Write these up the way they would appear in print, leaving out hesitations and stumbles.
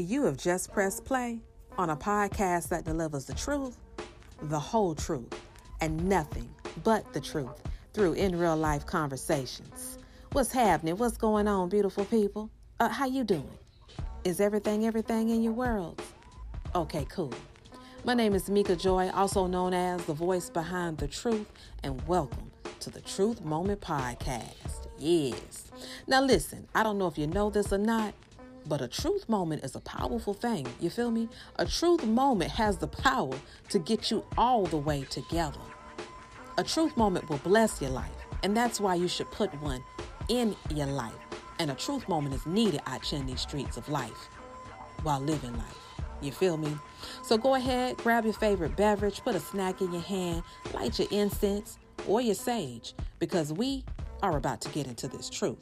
You have just pressed play on a podcast that delivers the truth, the whole truth, and nothing but the truth through In Real Life Conversations. What's happening? What's going on, beautiful people? How you doing? Is everything in your world? Okay, cool. My name is Mika Joy, also known as the voice behind the truth, and welcome to the Truth Moment Podcast. Yes. Now listen, I don't know if you know this or not, but a truth moment is a powerful thing. You feel me? A truth moment has the power to get you all the way together. A truth moment will bless your life, and that's why you should put one in your life. And a truth moment is needed out in these streets of life while living life. You feel me? So go ahead, grab your favorite beverage, put a snack in your hand, light your incense or your sage, because we are about to get into this truth.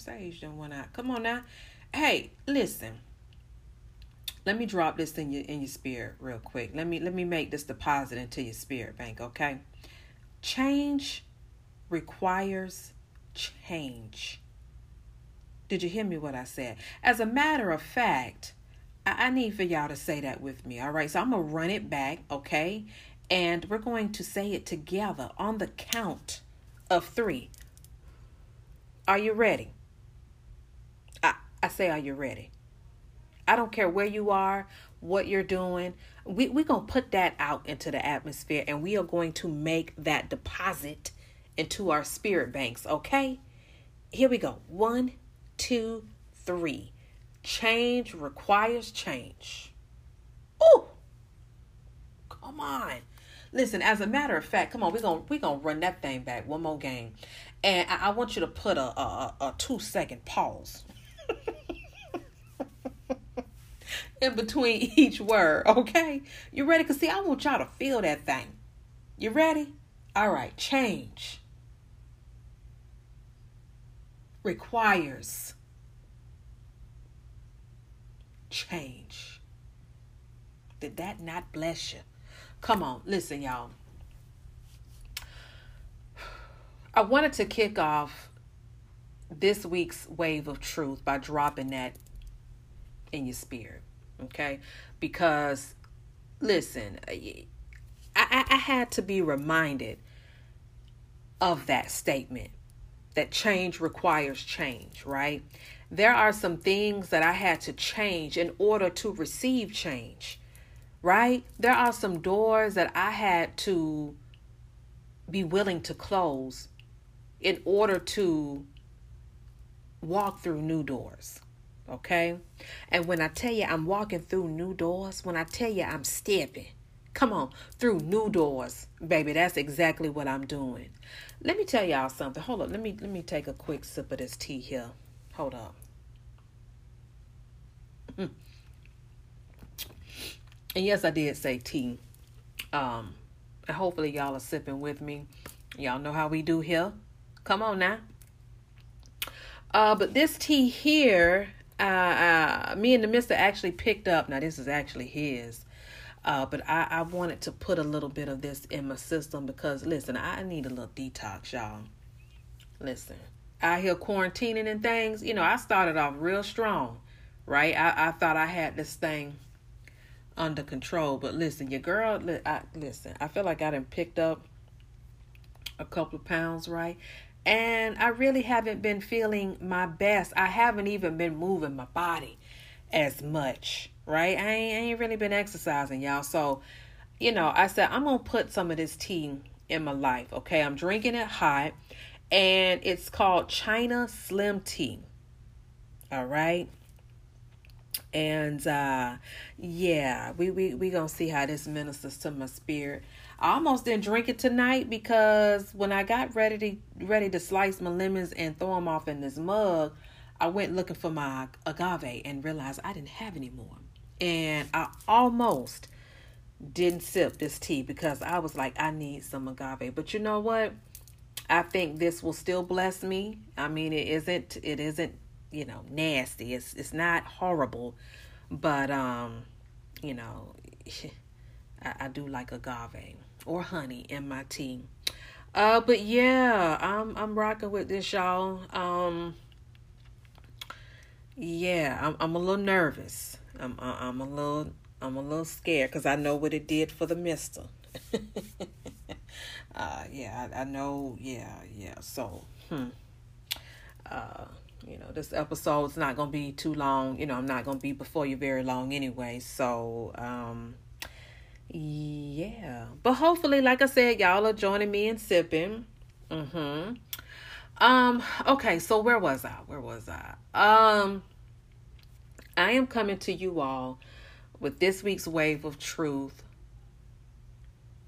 Sage done went out. Come on now. Hey, listen. Let me drop this in your spirit real quick. Let me make this deposit into your spirit bank, okay? Change requires change. Did you hear me what I said? As a matter of fact, I need for y'all to say that with me. All right, so I'm gonna run it back, okay? And we're going to say it together on the count of 3. Are you ready? I say, are you ready? I don't care where you are, what you're doing. We're going to put that out into the atmosphere, and we are going to make that deposit into our spirit banks, okay? Here we go. 1, 2, 3. Change requires change. Ooh! Come on. Listen, as a matter of fact, come on, we're going to run that thing back one more game. And I want you to put a 2-second pause in between each word, okay? You ready? Because, see, I want y'all to feel that thing. You ready? All right. Change requires change. Did that not bless you? Come on. Listen, y'all. I wanted to kick off this week's wave of truth by dropping that in your spirit. Okay, because listen, I had to be reminded of that statement that change requires change, right? There are some things that I had to change in order to receive change, right? There are some doors that I had to be willing to close in order to walk through new doors. Okay. And when I tell you I'm walking through new doors, when I tell you I'm stepping, come on, through new doors, baby, that's exactly what I'm doing. Let me tell y'all something. Hold up. Let me take a quick sip of this tea here. Hold up. And yes, I did say tea. And hopefully y'all are sipping with me. Y'all know how we do here. Come on now. But this tea here, me and the mister actually picked up. Now, this is actually his. But I wanted to put a little bit of this in my system because, listen, I need a little detox, y'all. Listen, out here quarantining and things. You know, I started off real strong, right? I thought I had this thing under control. But listen, your girl, I feel like I done picked up a couple of pounds, right? And I really haven't been feeling my best. I haven't even been moving my body as much, right? I ain't really been exercising, y'all. So, you know, I said, I'm going to put some of this tea in my life, okay? I'm drinking it hot, and it's called China Slim Tea, all right? And yeah, we gonna see how this ministers to my spirit. I almost didn't drink it tonight because when I got ready to slice my lemons and throw them off in this mug, I went looking for my agave and realized I didn't have any more. And I almost didn't sip this tea because I was like, I need some agave. But you know what? I think this will still bless me. I mean, it isn't, you know, nasty. It's not horrible, but, you know, I do like agave or honey in my tea. But yeah, I'm rocking with this, y'all. Yeah, I'm a little nervous. I'm a little scared because I know what it did for the mister. Yeah, I know. Yeah. So, you know, this episode's not gonna be too long. You know, I'm not gonna be before you very long anyway. So, yeah. But hopefully, like I said, y'all are joining me in sipping. Okay. So where was I? I am coming to you all with this week's wave of truth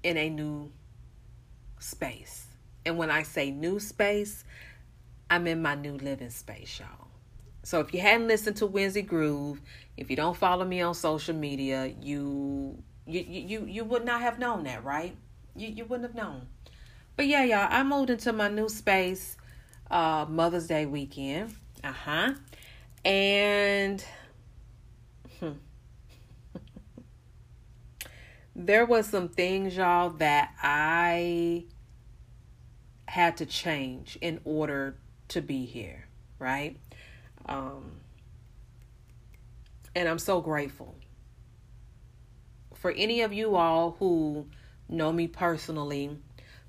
in a new space. And when I say new space, I'm in my new living space, y'all. So if you hadn't listened to Wednesday Groove, if you don't follow me on social media, you would not have known that, right? You wouldn't have known. But yeah, y'all, I moved into my new space Mother's Day weekend. And there was some things, y'all, that I had to change in order to be here, right? And I'm so grateful. For any of you all who know me personally,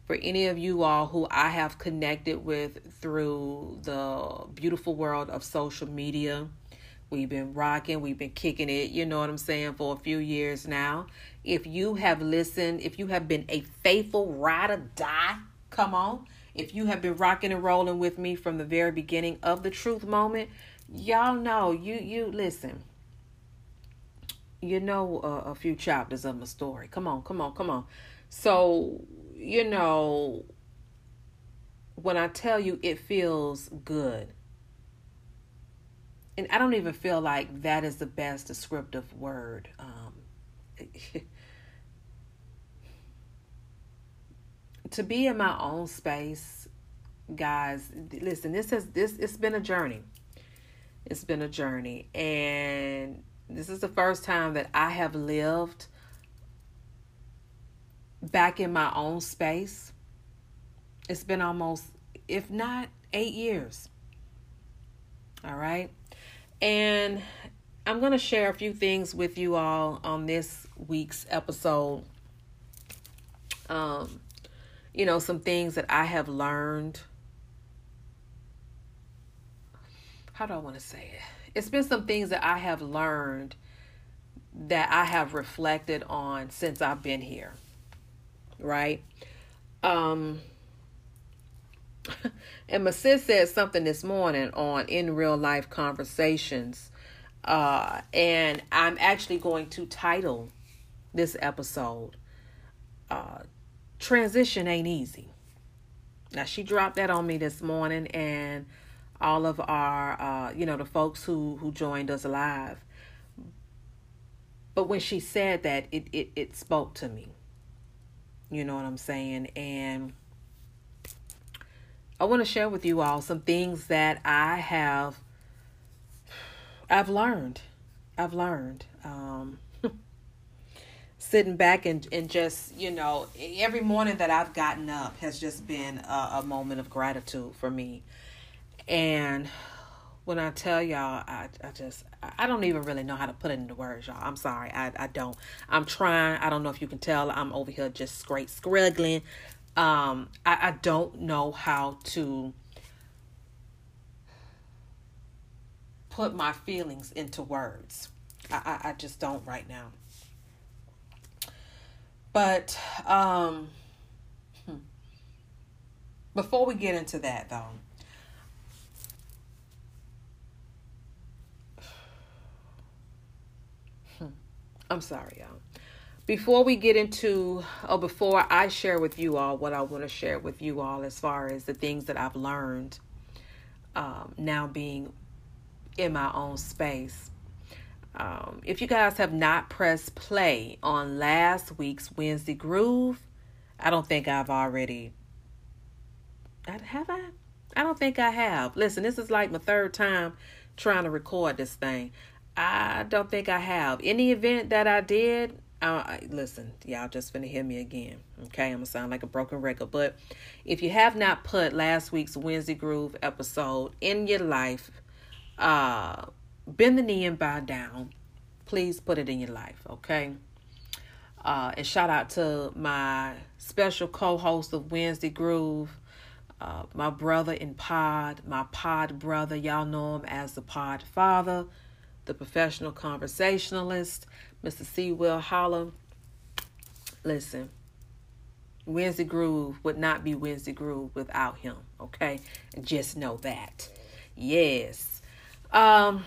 for any of you all who I have connected with through the beautiful world of social media, we've been rocking, we've been kicking it, you know what I'm saying, for a few years now. If you have listened, if you have been a faithful ride or die, come on. If you have been rocking and rolling with me from the very beginning of the Truth Moment, y'all know, you listen. You know a few chapters of my story. Come on. So, you know, when I tell you it feels good, and I don't even feel like that is the best descriptive word. To be in my own space, guys, listen, it's been a journey. It's been a journey. And this is the first time that I have lived back in my own space. It's been almost, if not 8 years. All right. And I'm going to share a few things with you all on this week's episode. You know, some things that I have learned. How do I want to say it? It's been some things that I have learned that I have reflected on since I've been here. Right? And my sis said something this morning on In Real Life Conversations. And I'm actually going to title this episode, Transition Ain't Easy. Now, she dropped that on me this morning, and all of our, you know, the folks who joined us live. But when she said that, it spoke to me. You know what I'm saying? And I want to share with you all some things that I've learned, sitting back and just, you know, every morning that I've gotten up has just been a moment of gratitude for me. And when I tell y'all, I don't even really know how to put it into words, y'all. I'm sorry. I don't, I'm trying. I don't know if you can tell I'm over here just straight struggling. I don't know how to put my feelings into words. I just don't right now. But before we get into that, though, I'm sorry, y'all. Before we get into, before I share with you all what I want to share with you all as far as the things that I've learned now being in my own space. If you guys have not pressed play on last week's Wednesday Groove, I don't think I've already. Have I? I don't think I have. Listen, this is like my third time trying to record this thing. I don't think I have. Any event that I did, listen, y'all just finna hear me again. Okay, I'm gonna sound like a broken record. But if you have not put last week's Wednesday Groove episode in your life, bend the knee and bow down. Please put it in your life, okay? And shout out to my special co-host of Wednesday Groove, my brother in pod, my pod brother. Y'all know him as the pod father, the professional conversationalist, Mr. C. Will Hollum. Listen, Wednesday Groove would not be Wednesday Groove without him, okay? And just know that. Yes. Also,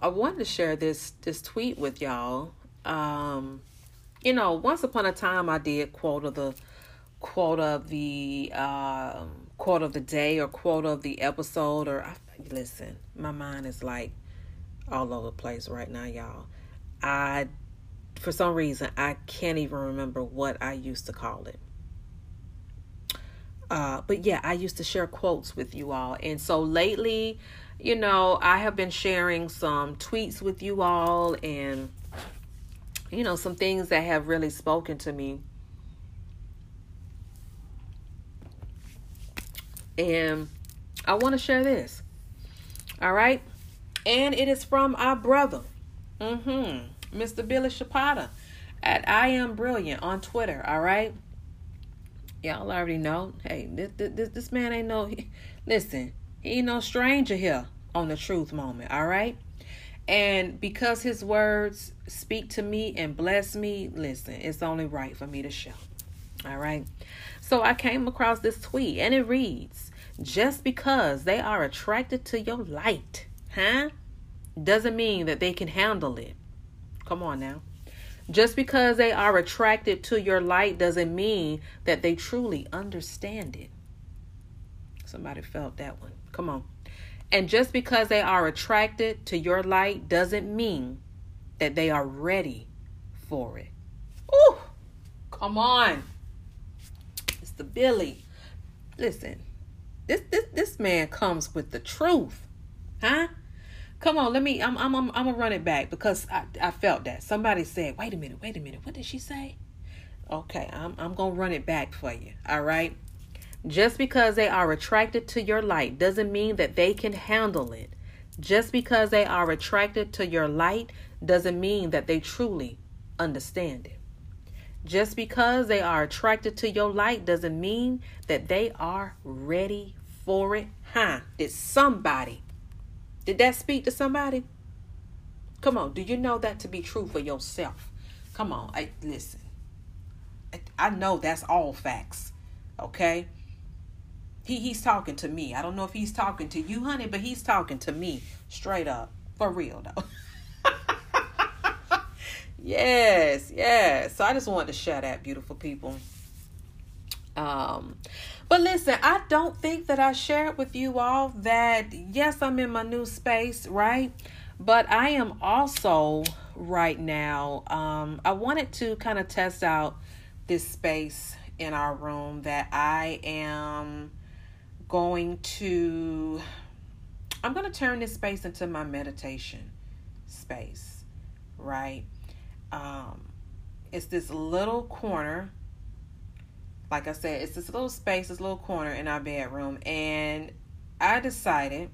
I wanted to share this tweet with y'all. You know, once upon a time, I did quote of the day or quote of the episode. Or listen, my mind is like all over the place right now, y'all. For some reason, I can't even remember what I used to call it. But yeah, I used to share quotes with you all. And so lately, you know, I have been sharing some tweets with you all and, you know, some things that have really spoken to me. And I want to share this. All right. And it is from our brother, Mr. Billy Shapata at I Am Brilliant on Twitter. All right. Y'all already know. Hey, this man ain't no... Listen, he ain't no stranger here on the Truth Moment, all right? And because his words speak to me and bless me, listen, it's only right for me to share, all right? So I came across this tweet, and it reads, "Just because they are attracted to your light, doesn't mean that they can handle it." Come on now. Just because they are attracted to your light doesn't mean that they truly understand it. Somebody felt that one. Come on. And just because they are attracted to your light doesn't mean that they are ready for it. Ooh, come on. It's the Billy. Listen, this man comes with the truth. Come on, let me, I'm gonna run it back because I felt that. Somebody said, wait a minute, what did she say? Okay, I'm gonna run it back for you, all right? Just because they are attracted to your light doesn't mean that they can handle it. Just because they are attracted to your light doesn't mean that they truly understand it. Just because they are attracted to your light doesn't mean that they are ready for it. Did that speak to somebody? Come on. Do you know that to be true for yourself? Come on. Listen. I know that's all facts. Okay? He's talking to me. I don't know if he's talking to you, honey, but he's talking to me straight up. For real, though. Yes. So I just wanted to share that, beautiful people. But listen, I don't think that I shared with you all that, yes, I'm in my new space, right? But I am also right now, I wanted to kind of test out this space in our room that I am I'm going to turn this space into my meditation space, right? It's this little corner. Like I said, it's this little space, this little corner in our bedroom. And I decided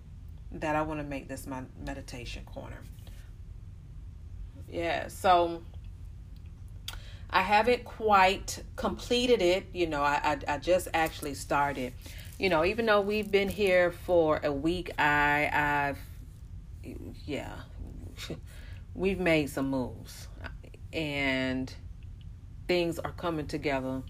that I want to make this my meditation corner. Yeah, so I haven't quite completed it. You know, I just actually started. You know, even though we've been here for a week, we've made some moves. And things are coming together.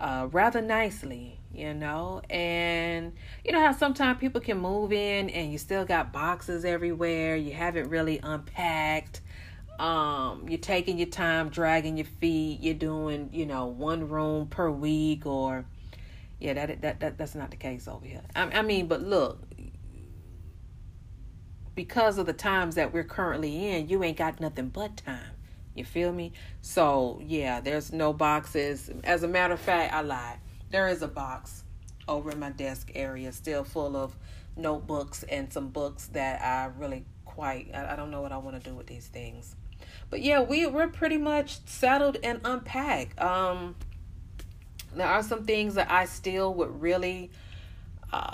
rather nicely, you know. And you know how sometimes people can move in and you still got boxes everywhere. You haven't really unpacked. You're taking your time, dragging your feet. You're doing, you know, one room per week or, yeah, that's not the case over here. I mean, but look, because of the times that we're currently in, you ain't got nothing but time. You feel me? So, yeah, there's no boxes. As a matter of fact, I lied. There is a box over in my desk area still full of notebooks and some books that I really quite, I don't know what I want to do with these things. But, yeah, we're pretty much settled and unpacked. There are some things that I still would really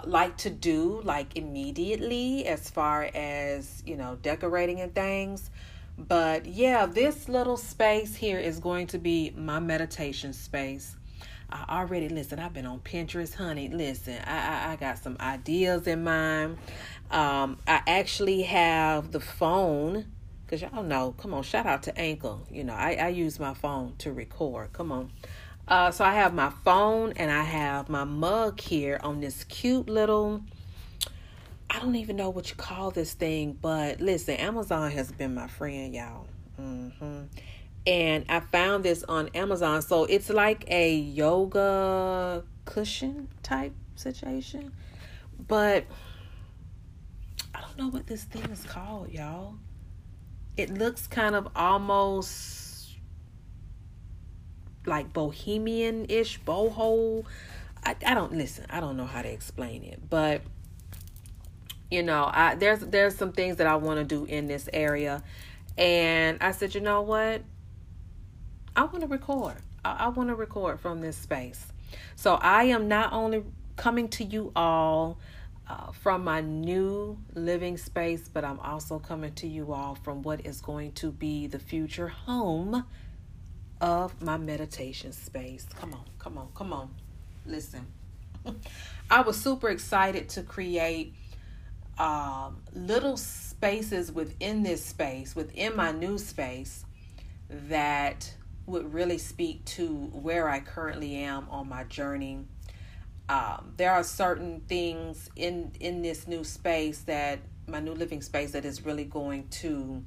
like to do, like immediately, as far as, you know, decorating and things. But yeah, this little space here is going to be my meditation space. I already, listen, I've been on Pinterest, honey. Listen, I got some ideas in mind. I actually have the phone, because y'all know, come on, shout out to Ankle. You know, I use my phone to record. Come on. So I have my phone and I have my mug here on this cute little, I don't even know what you call this thing, but listen, Amazon has been my friend, y'all. Mm-hmm. And I found this on Amazon. So it's like a yoga cushion type situation, but I don't know what this thing is called, y'all. It looks kind of almost like bohemian-ish, boho. I don't, listen, I don't know how to explain it, but you know, there's some things that I want to do in this area. And I said, you know what? I want to record. I want to record from this space. So I am not only coming to you all from my new living space, but I'm also coming to you all from what is going to be the future home of my meditation space. Come on. Listen, I was super excited to create little spaces within this space, within my new space, that would really speak to where I currently am on my journey. There are certain things in this new space, that my new living space, that is really going to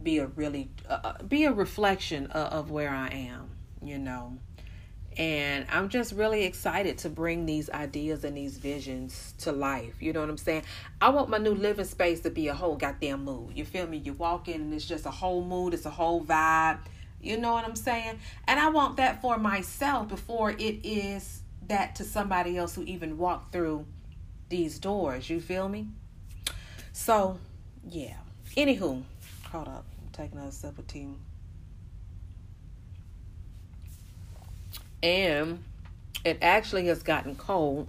be a reflection of where I am, you know. And I'm just really excited to bring these ideas and these visions to life. You know what I'm saying? I want my new living space to be a whole goddamn mood. You feel me? You walk in and it's just a whole mood. It's a whole vibe. You know what I'm saying? And I want that for myself before it is that to somebody else who even walked through these doors. You feel me? So, yeah. Anywho, hold up. Take another sip of tea. And it actually has gotten cold,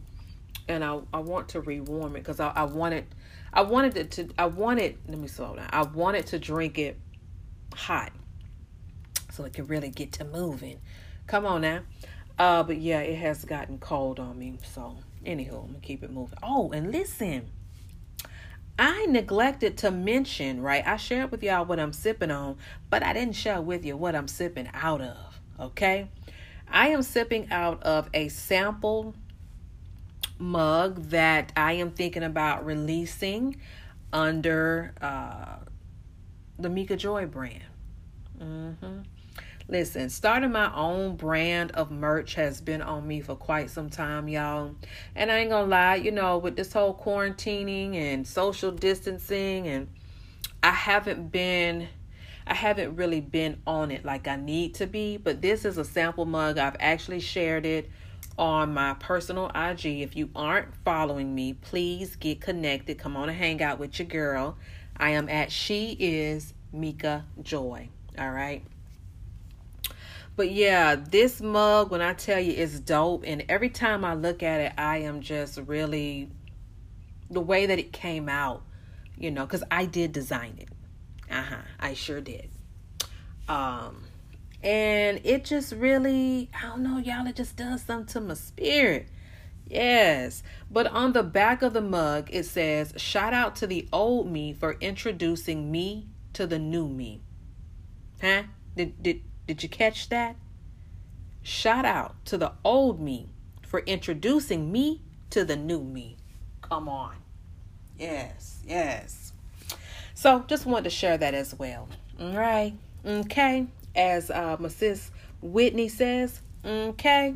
and I want to rewarm it because I wanted to drink it hot so it can really get to moving. Come on now. But yeah, it has gotten cold on me. So anywho, I'm gonna keep it moving. Oh, and listen, I neglected to mention, right? I shared with y'all what I'm sipping on, but I didn't share with you what I'm sipping out of, okay? I am sipping out of a sample mug that I am thinking about releasing under the Mika Joy brand. Mm-hmm. Listen, starting my own brand of merch has been on me for quite some time, y'all. And I ain't gonna lie, you know, with this whole quarantining and social distancing, and I haven't really been on it like I need to be. But this is a sample mug. I've actually shared it on my personal IG. If you aren't following me, please get connected. Come on and hang out with your girl. I am at She Is Mika Joy. All right. But yeah, this mug, when I tell you, it's dope. And every time I look at it, I am just really, the way that it came out, you know, because I did design it. I sure did. And it just really, I don't know, y'all, it just does something to my spirit. Yes. But on the back of the mug, it says, shout out to the old me for introducing me to the new me. Huh? Did you catch that? Shout out to the old me for introducing me to the new me. Come on. Yes, yes. So just wanted to share that as well. All right. Okay. As my sis Whitney says, okay.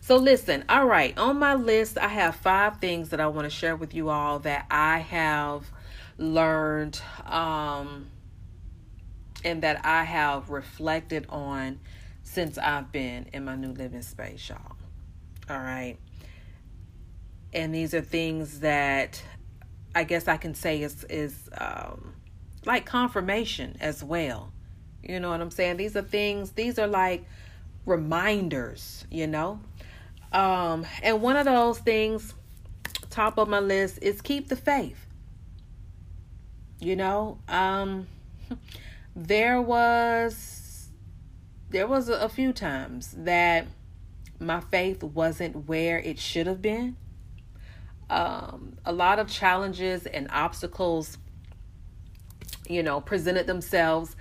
So listen, all right, on my list, I have 5 things that I want to share with you all that I have learned and that I have reflected on since I've been in my new living space, y'all. All right. And these are things that I guess I can say is like confirmation as well. You know what I'm saying? These are things, these are like reminders, you know? And one of those things, top of my list, is keep the faith. You know, there was a few times that my faith wasn't where it should have been. A lot of challenges and obstacles, you know, presented themselves,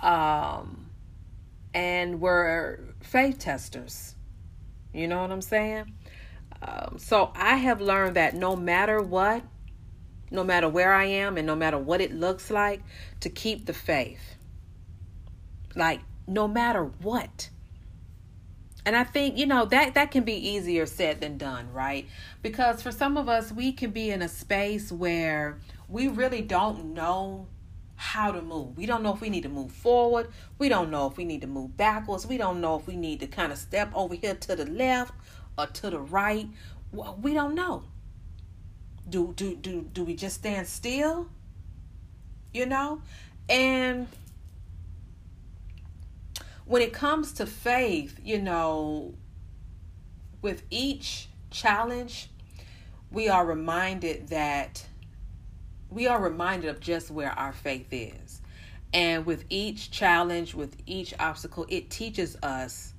and were faith testers. You know what I'm saying? So I have learned that no matter what, no matter where I am and no matter what it looks like, to keep the faith. Like, no matter what. And I think, you know, that can be easier said than done, right? Because for some of us, we can be in a space where we really don't know how to move. We don't know if we need to move forward. We don't know if we need to move backwards. We don't know if we need to kind of step over here to the left or to the right. We don't know. Do we just stand still? You know? And when it comes to faith, you know, with each challenge, we are reminded of just where our faith is. And with each challenge, with each obstacle, it teaches us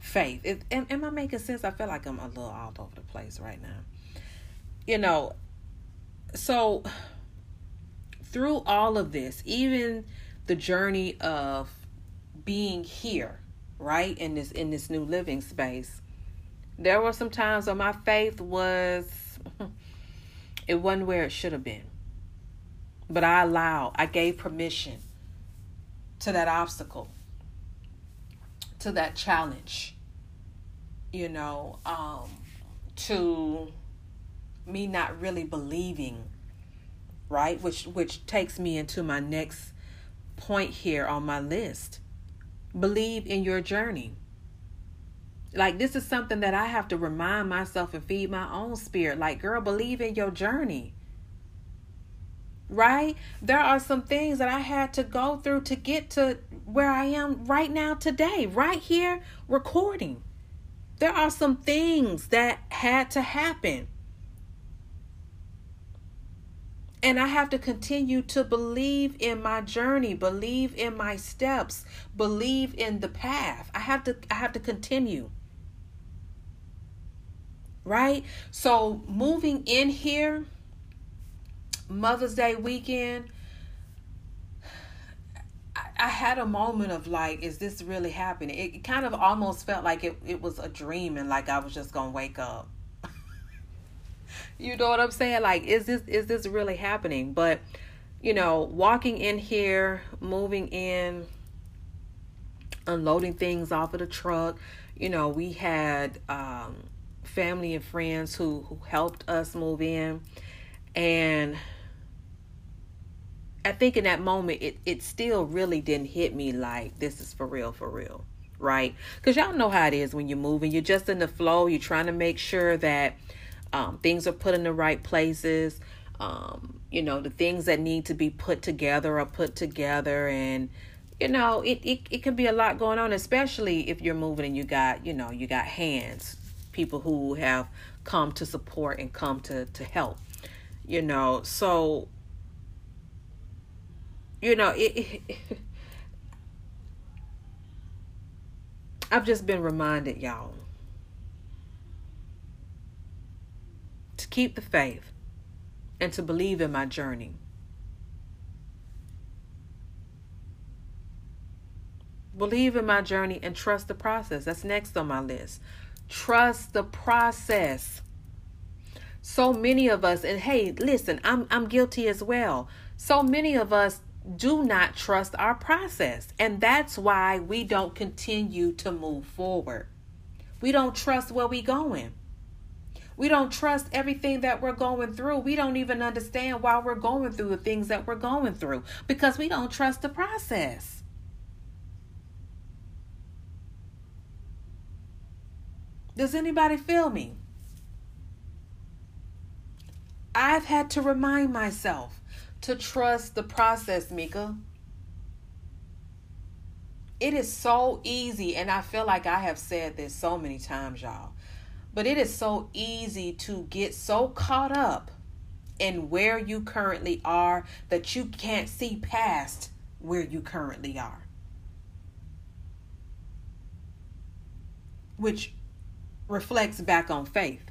faith. Am I making sense? I feel like I'm a little all over the place right now. You know, so through all of this, even the journey of being here, right, in this new living space, there were some times when my faith was, it wasn't where it should have been. But I gave permission to that obstacle, to that challenge, you know, to me not really believing, right? Which takes me into my next point here on my list. Believe in your journey. Like, this is something that I have to remind myself and feed my own spirit. Like, girl, believe in your journey. Right? There are some things that I had to go through to get to where I am right now today, right here recording. There are some things that had to happen. And I have to continue to believe in my journey, believe in my steps, believe in the path. I have to continue. Right? So moving in here, Mother's Day weekend, I had a moment of like, is this really happening? It kind of almost felt like it was a dream and like I was just going to wake up. You know what I'm saying? Like, is this really happening? But, you know, walking in here, moving in, unloading things off of the truck. You know, we had family and friends who helped us move in. And I think in that moment, it still really didn't hit me like, this is for real, right? Because y'all know how it is when you're moving. You're just in the flow. You're trying to make sure that things are put in the right places. You know, the things that need to be put together are put together. And, you know, it can be a lot going on, especially if you're moving and you got hands, people who have come to support and come to help, you know. So, you know, I've just been reminded, y'all, to keep the faith and to believe in my journey. Believe in my journey and trust the process. That's next on my list. Trust the process. So many of us, and hey, listen, I'm guilty as well. So many of us do not trust our process. And that's why we don't continue to move forward. We don't trust where we're going. We don't trust everything that we're going through. We don't even understand why we're going through the things that we're going through because we don't trust the process. Does anybody feel me? I've had to remind myself to trust the process, Mika. It is so easy, and I feel like I have said this so many times, y'all, but it is so easy to get so caught up in where you currently are that you can't see past where you currently are. Which reflects back on faith.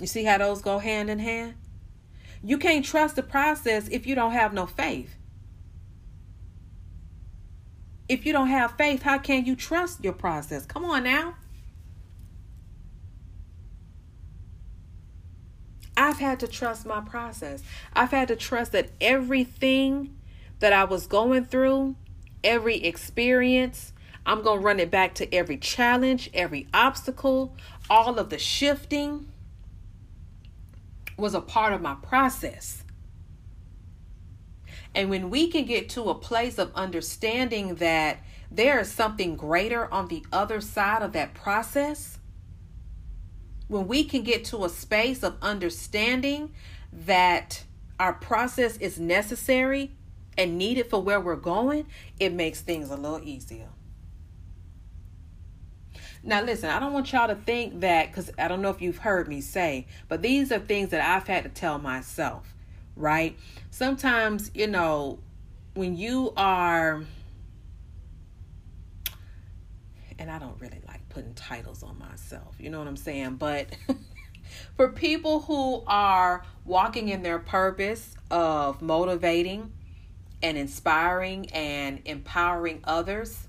You see how those go hand in hand? You can't trust the process if you don't have no faith. If you don't have faith, how can you trust your process? Come on now. I've had to trust my process. I've had to trust that everything that I was going through, every experience, I'm going to run it back to every challenge, every obstacle, all of the shifting was a part of my process. And when we can get to a place of understanding that there is something greater on the other side of that process, when we can get to a space of understanding that our process is necessary and needed for where we're going, it makes things a little easier. Now, listen, I don't want y'all to think that, because I don't know if you've heard me say, but these are things that I've had to tell myself, right? Sometimes, you know, when you are, and I don't really like putting titles on myself, you know what I'm saying? But for people who are walking in their purpose of motivating and inspiring and empowering others,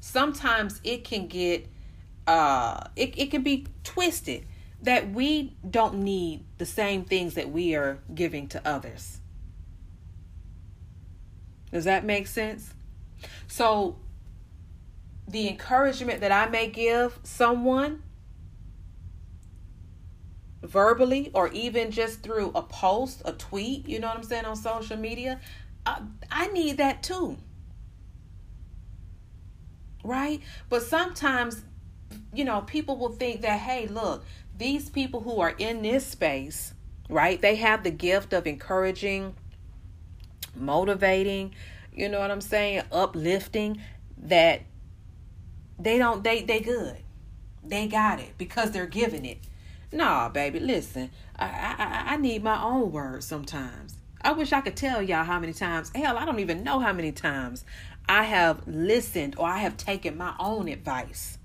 sometimes it can get it can be twisted that we don't need the same things that we are giving to others. Does that make sense? So the encouragement that I may give someone verbally or even just through a post, a tweet, you know what I'm saying, on social media, I need that too. Right? But sometimes, you know, people will think that, hey, look, these people who are in this space, right, they have the gift of encouraging, motivating, you know what I'm saying, uplifting, that they good. They got it because they're giving it. No, baby, listen, I need my own words sometimes. I wish I could tell y'all how many times, hell, I don't even know how many times I have listened or I have taken my own advice.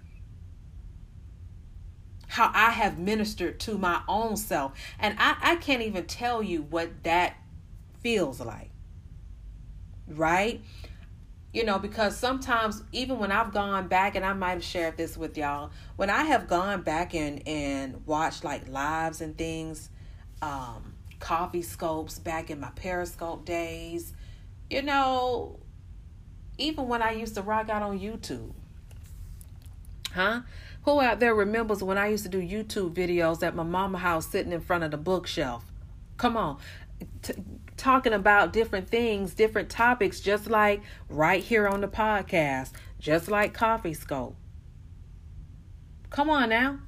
How I have ministered to my own self. And I can't even tell you what that feels like. Right? You know, because sometimes even when I've gone back, and I might have shared this with y'all, when I have gone back and watched like lives and things, coffee scopes back in my Periscope days, you know, even when I used to rock out on YouTube, huh? Who out there remembers when I used to do YouTube videos at my mama house sitting in front of the bookshelf? Come on. Talking about different things, different topics, just like right here on the podcast, just like Coffee Scope. Come on now.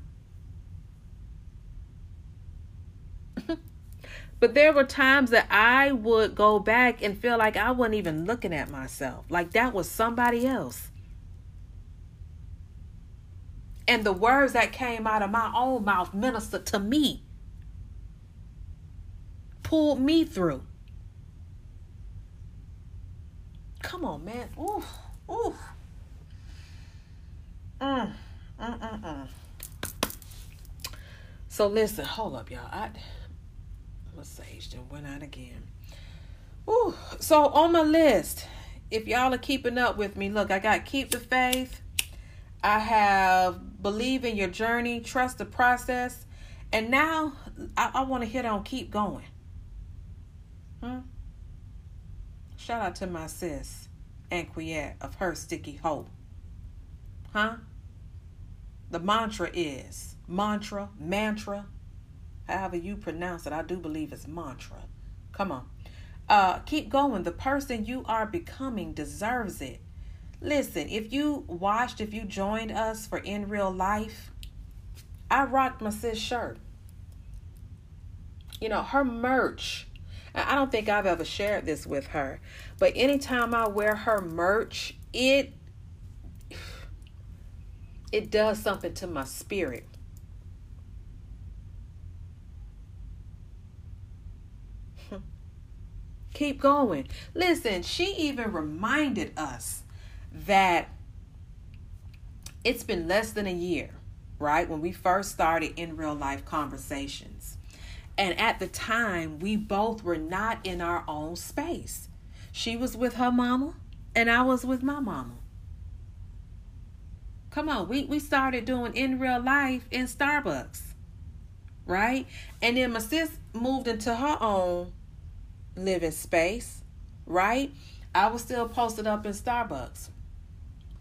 But there were times that I would go back and feel like I wasn't even looking at myself. Like that was somebody else. And the words that came out of my own mouth ministered to me. Pulled me through. Come on, man. Oof. Oof. So listen, hold up, y'all. My sage done went out again. So on my list if y'all are keeping up with me, look, I got Keep the Faith. I have Believe in Your Journey, Trust the Process. And now I want to hit on Keep Going. Shout out to my sis, Anquette, of her Sticky Hope. The mantra is mantra, however you pronounce it. I do believe it's mantra. Come on. Keep going. The person you are becoming deserves it. Listen, if you joined us for In Real Life, I rocked my sis shirt. Her merch. I don't think I've ever shared this with her, but anytime I wear her merch, it does something to my spirit. Keep going. Listen, she even reminded us that it's been less than a year, right? When we first started In Real Life Conversations. And at the time, we both were not in our own space. She was with her mama, and I was with my mama. Come on, we started doing In Real Life in Starbucks, right? And then my sis moved into her own living space, right? I was still posted up in Starbucks.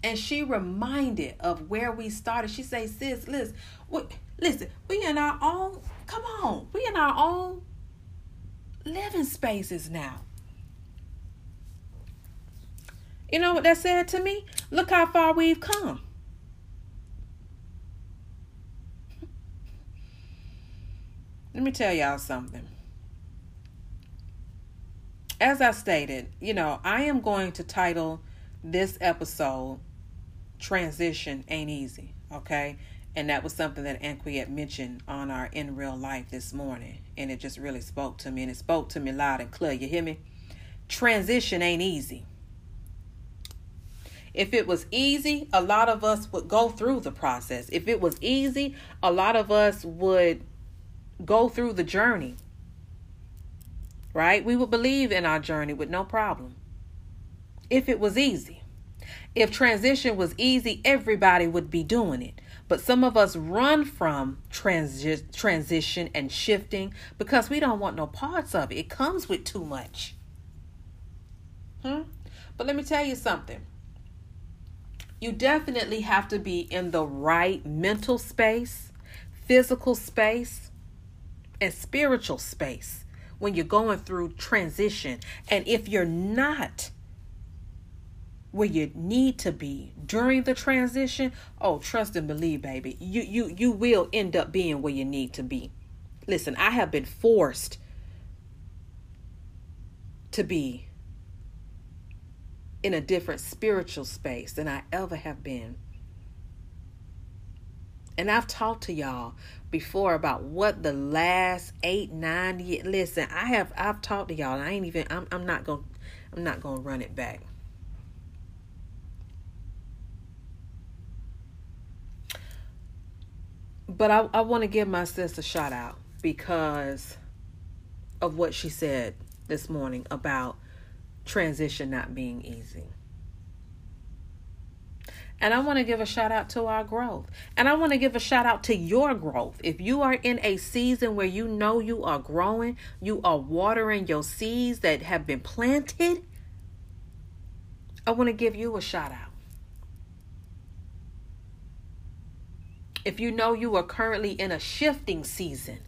And she reminded of where we started. She said, sis, listen, we in our own, come on, we in our own living spaces now. You know what that said to me? Look how far we've come. Let me tell y'all something. As I stated, I am going to title this episode, Transition Ain't Easy, okay? And that was something that Anquette mentioned on our In Real Life this morning. And it just really spoke to me. And it spoke to me loud and clear. You hear me? Transition ain't easy. If it was easy, a lot of us would go through the process. If it was easy, a lot of us would go through the journey, right? We would believe in our journey with no problem. If it was easy, if transition was easy, everybody would be doing it. But some of us run from transition and shifting because we don't want no parts of it. It comes with too much. But let me tell you something. You definitely have to be in the right mental space, physical space, and spiritual space when you're going through transition. And if you're not where you need to be during the transition, trust and believe, baby, you will end up being where you need to be. Listen, I have been forced to be in a different spiritual space than I ever have been. And I've talked to y'all before about what the last 8-9 years. Listen, I've talked to y'all. And I ain't even. I'm not gonna run it back. But I want to give my sis a shout out because of what she said this morning about transition not being easy. And I want to give a shout out to our growth. And I want to give a shout out to your growth. If you are in a season where you know you are growing, you are watering your seeds that have been planted, I want to give you a shout out. If you know you are currently in a shifting season,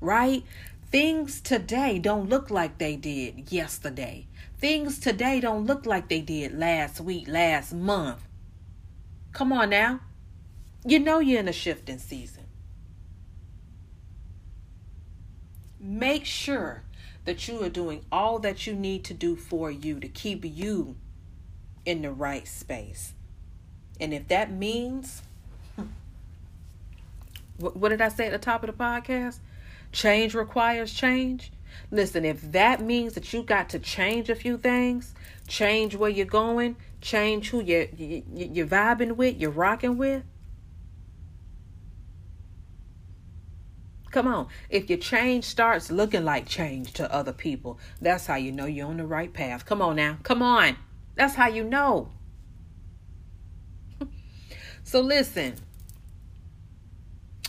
right? Things today don't look like they did yesterday. Things today don't look like they did last week, last month. Come on now. You know you're in a shifting season. Make sure that you are doing all that you need to do for you to keep you in the right space. And if that means, what did I say at the top of the podcast? Change requires change. Listen, if that means that you got to change a few things, change where you're going, change who you're vibing with, you're rocking with. Come on. If your change starts looking like change to other people, that's how you know you're on the right path. Come on now. Come on. That's how you know. So listen,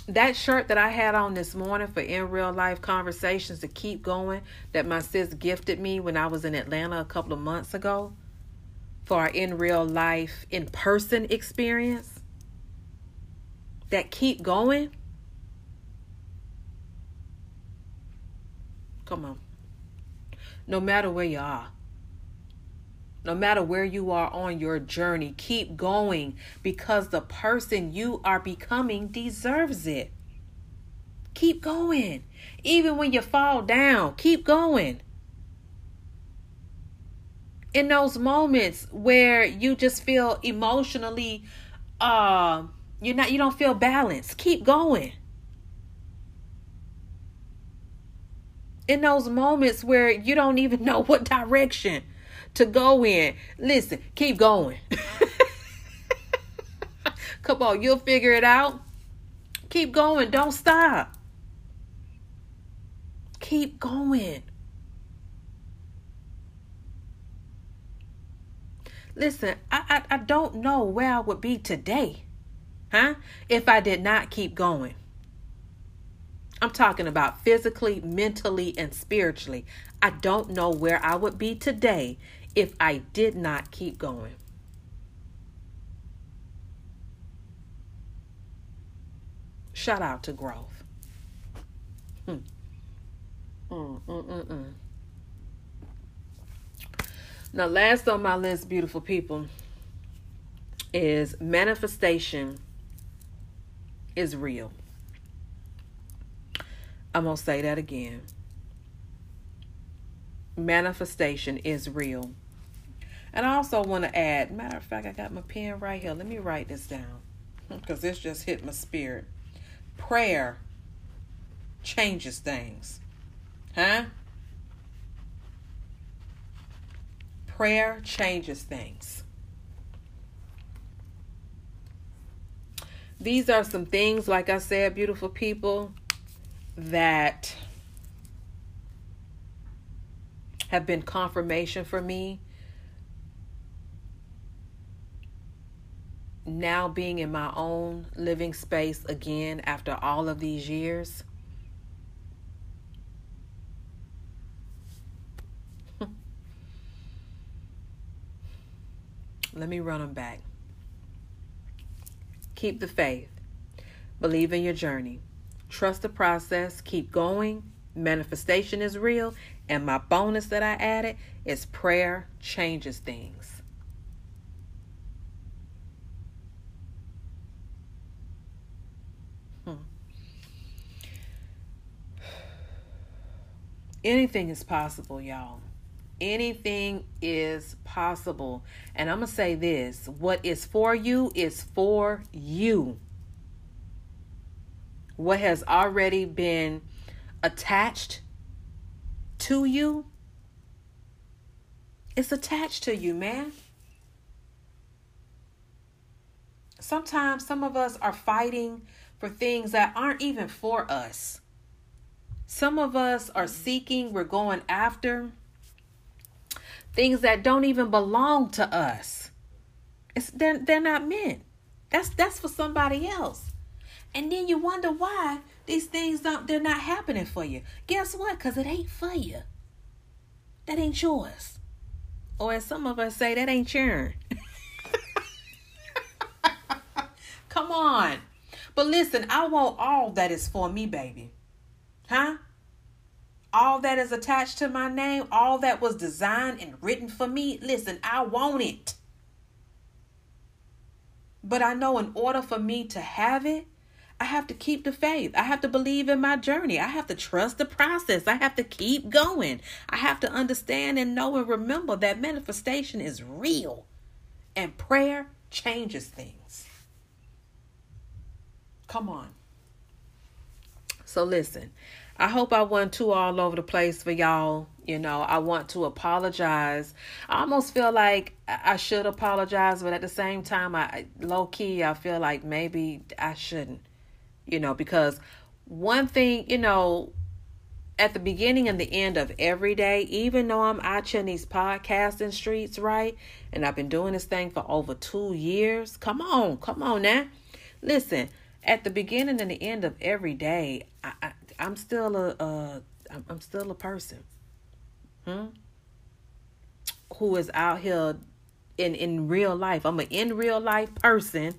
that shirt that I had on this morning for In Real Life Conversations to keep going, that my sis gifted me when I was in Atlanta a couple of months ago for our In Real Life in-person experience, that keep going. Come on. No matter where you are, no matter where you are on your journey, keep going, because the person you are becoming deserves it. Keep going. Even when you fall down, keep going. In those moments where you just feel emotionally, you don't feel balanced, keep going. In those moments where you don't even know what direction to go in, listen, keep going. Come on, you'll figure it out. Keep going. Don't stop. Keep going. Listen, I don't know where I would be today, if I did not keep going. I'm talking about physically, mentally, and spiritually. I don't know where I would be today if I did not keep going. Shout out to growth. Now, last on my list, beautiful people, is manifestation is real. I'm going to say that again. Manifestation is real. And I also want to add, matter of fact, I got my pen right here. Let me write this down, because this just hit my spirit. Prayer changes things. Prayer changes things. These are some things, like I said, beautiful people, that have been confirmation for me now being in my own living space again after all of these years. Let me run them back. Keep the faith. Believe in your journey. Trust the process. Keep going. Manifestation is real. And my bonus that I added is prayer changes things. Anything is possible, y'all. Anything is possible. And I'm going to say this. What is for you is for you. What has already been attached to you, it's attached to you, man. Sometimes some of us are fighting for things that aren't even for us. Some of us are seeking, we're going after things that don't even belong to us. They're not meant. That's for somebody else. And then you wonder why these things they're not happening for you. Guess what? Because it ain't for you. That ain't yours. Or as some of us say, that ain't yours. Come on. But listen, I want all that is for me, baby. All that is attached to my name, all that was designed and written for me. Listen, I want it. But I know in order for me to have it, I have to keep the faith. I have to believe in my journey. I have to trust the process. I have to keep going. I have to understand and know and remember that manifestation is real and prayer changes things. Come on. So listen, I hope I wasn't too all over the place for y'all. You know, I want to apologize. I almost feel like I should apologize, but at the same time, I feel like maybe I shouldn't. You know, because one thing, at the beginning and the end of every day, even though I'm out in these podcasting streets, right? And I've been doing this thing for over 2 years. Come on now. Listen, at the beginning and the end of every day, I'm still a person who is out here in real life. I'm an in real life person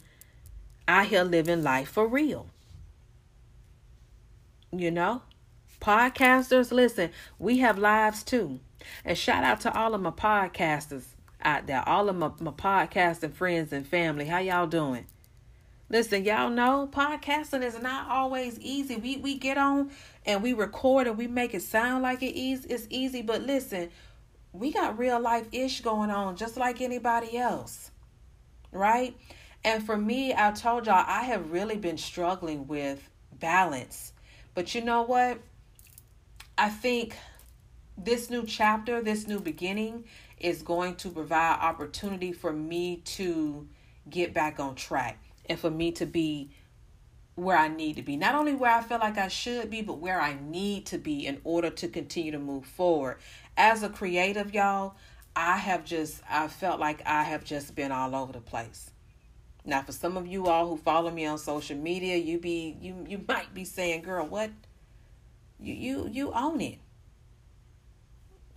out here living life for real. You know? Podcasters, listen, we have lives too. And shout out to all of my podcasters out there, all of my podcasting friends and family. How y'all doing? Listen, y'all know podcasting is not always easy. We get on and we record and we make it sound like it's easy. But listen, we got real life-ish going on just like anybody else, right? And for me, I told y'all, I have really been struggling with balance. But you know what? I think this new chapter, this new beginning is going to provide opportunity for me to get back on track and for me to be where I need to be. Not only where I feel like I should be, but where I need to be in order to continue to move forward. As a creative, y'all, I felt like I have just been all over the place. Now, for some of you all who follow me on social media, you might be saying, girl, what? You own it.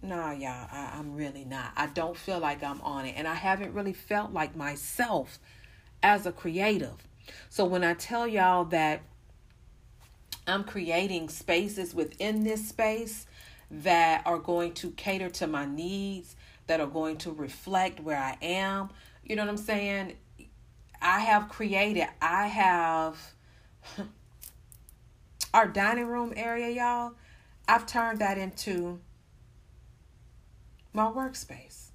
No, y'all, I'm really not. I don't feel like I'm on it. And I haven't really felt like myself as a creative. So when I tell y'all that I'm creating spaces within this space that are going to cater to my needs, that are going to reflect where I am, you know what I'm saying? Our dining room area, y'all, I've turned that into my workspace.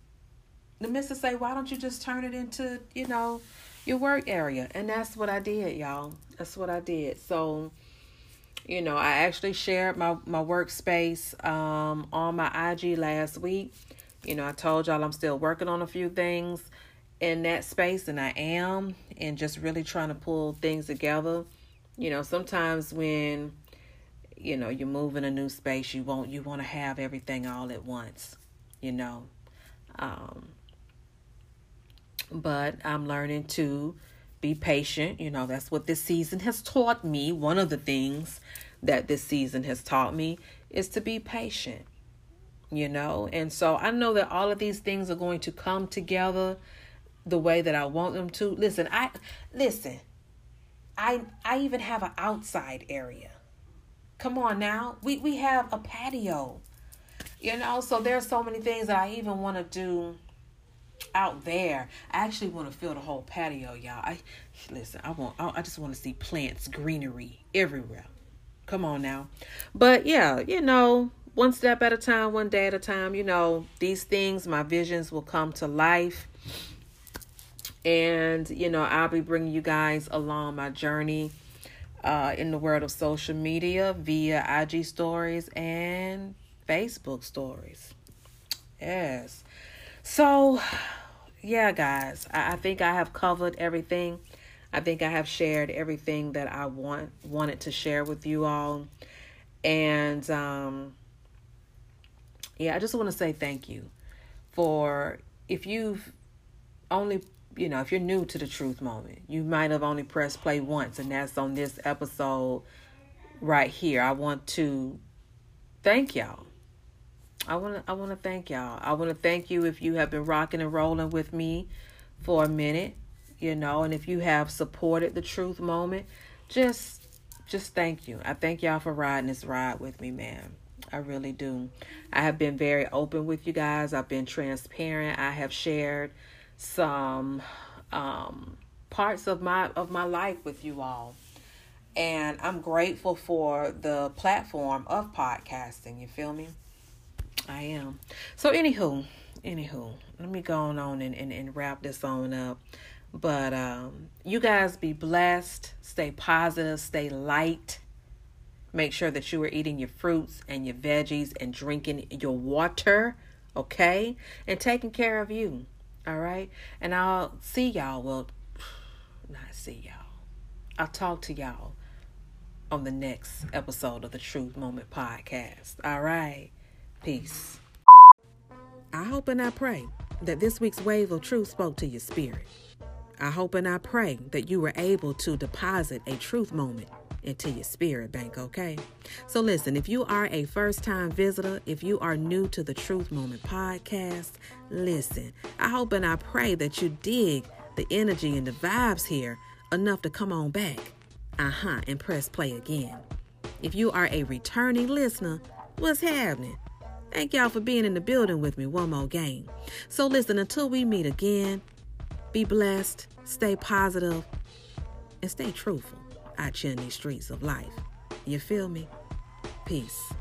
The missus say, why don't you just turn it into, your work area? And that's what I did, y'all. That's what I did. So, I actually shared my workspace on my IG last week. I told y'all I'm still working on a few things in that space, and I am, and just really trying to pull things together. Sometimes when, you move in a new space, you want to have everything all at once, but I'm learning to be patient. That's what this season has taught me. One of the things that this season has taught me is to be patient, and so I know that all of these things are going to come together the way that I want them to. Listen, I even have an outside area. Come on now. We have a patio. So there's so many things that I even want to do out there. I actually want to fill the whole patio, y'all. I just want to see plants, greenery everywhere. Come on now. But yeah, one step at a time, one day at a time, these things, my visions will come to life. And, I'll be bringing you guys along my journey in the world of social media via IG stories and Facebook stories. Yes. So, yeah, guys, I think I have covered everything. I think I have shared everything that I wanted to share with you all. And, I just want to say thank you for, if you're new to the Truth Moment, you might have only pressed play once, and that's on this episode right here. I want to thank y'all. I want to thank y'all. I want to thank you if you have been rocking and rolling with me for a minute, and if you have supported the Truth Moment, just thank you. I thank y'all for riding this ride with me, man. I really do. I have been very open with you guys. I've been transparent. I have shared some parts of my life with you all, and I'm grateful for the platform of podcasting. You feel me? I am. So anywho, let me go on and wrap this on up. But you guys be blessed, stay positive, stay light. Make sure that you are eating your fruits and your veggies and drinking your water, okay? And taking care of you. All right. And I'll see y'all. Well, not see y'all. I'll talk to y'all on the next episode of the Truth Moment Podcast. All right. Peace. I hope and I pray that this week's wave of truth spoke to your spirit. I hope and I pray that you were able to deposit a truth moment into your spirit bank, okay? So listen, if you are a first-time visitor, if you are new to the Truth Moment Podcast, listen, I hope and I pray that you dig the energy and the vibes here enough to come on back, and press play again. If you are a returning listener, what's happening? Thank y'all for being in the building with me one more game. So listen, until we meet again, be blessed, stay positive, and stay truthful out here in these streets of life. You feel me? Peace.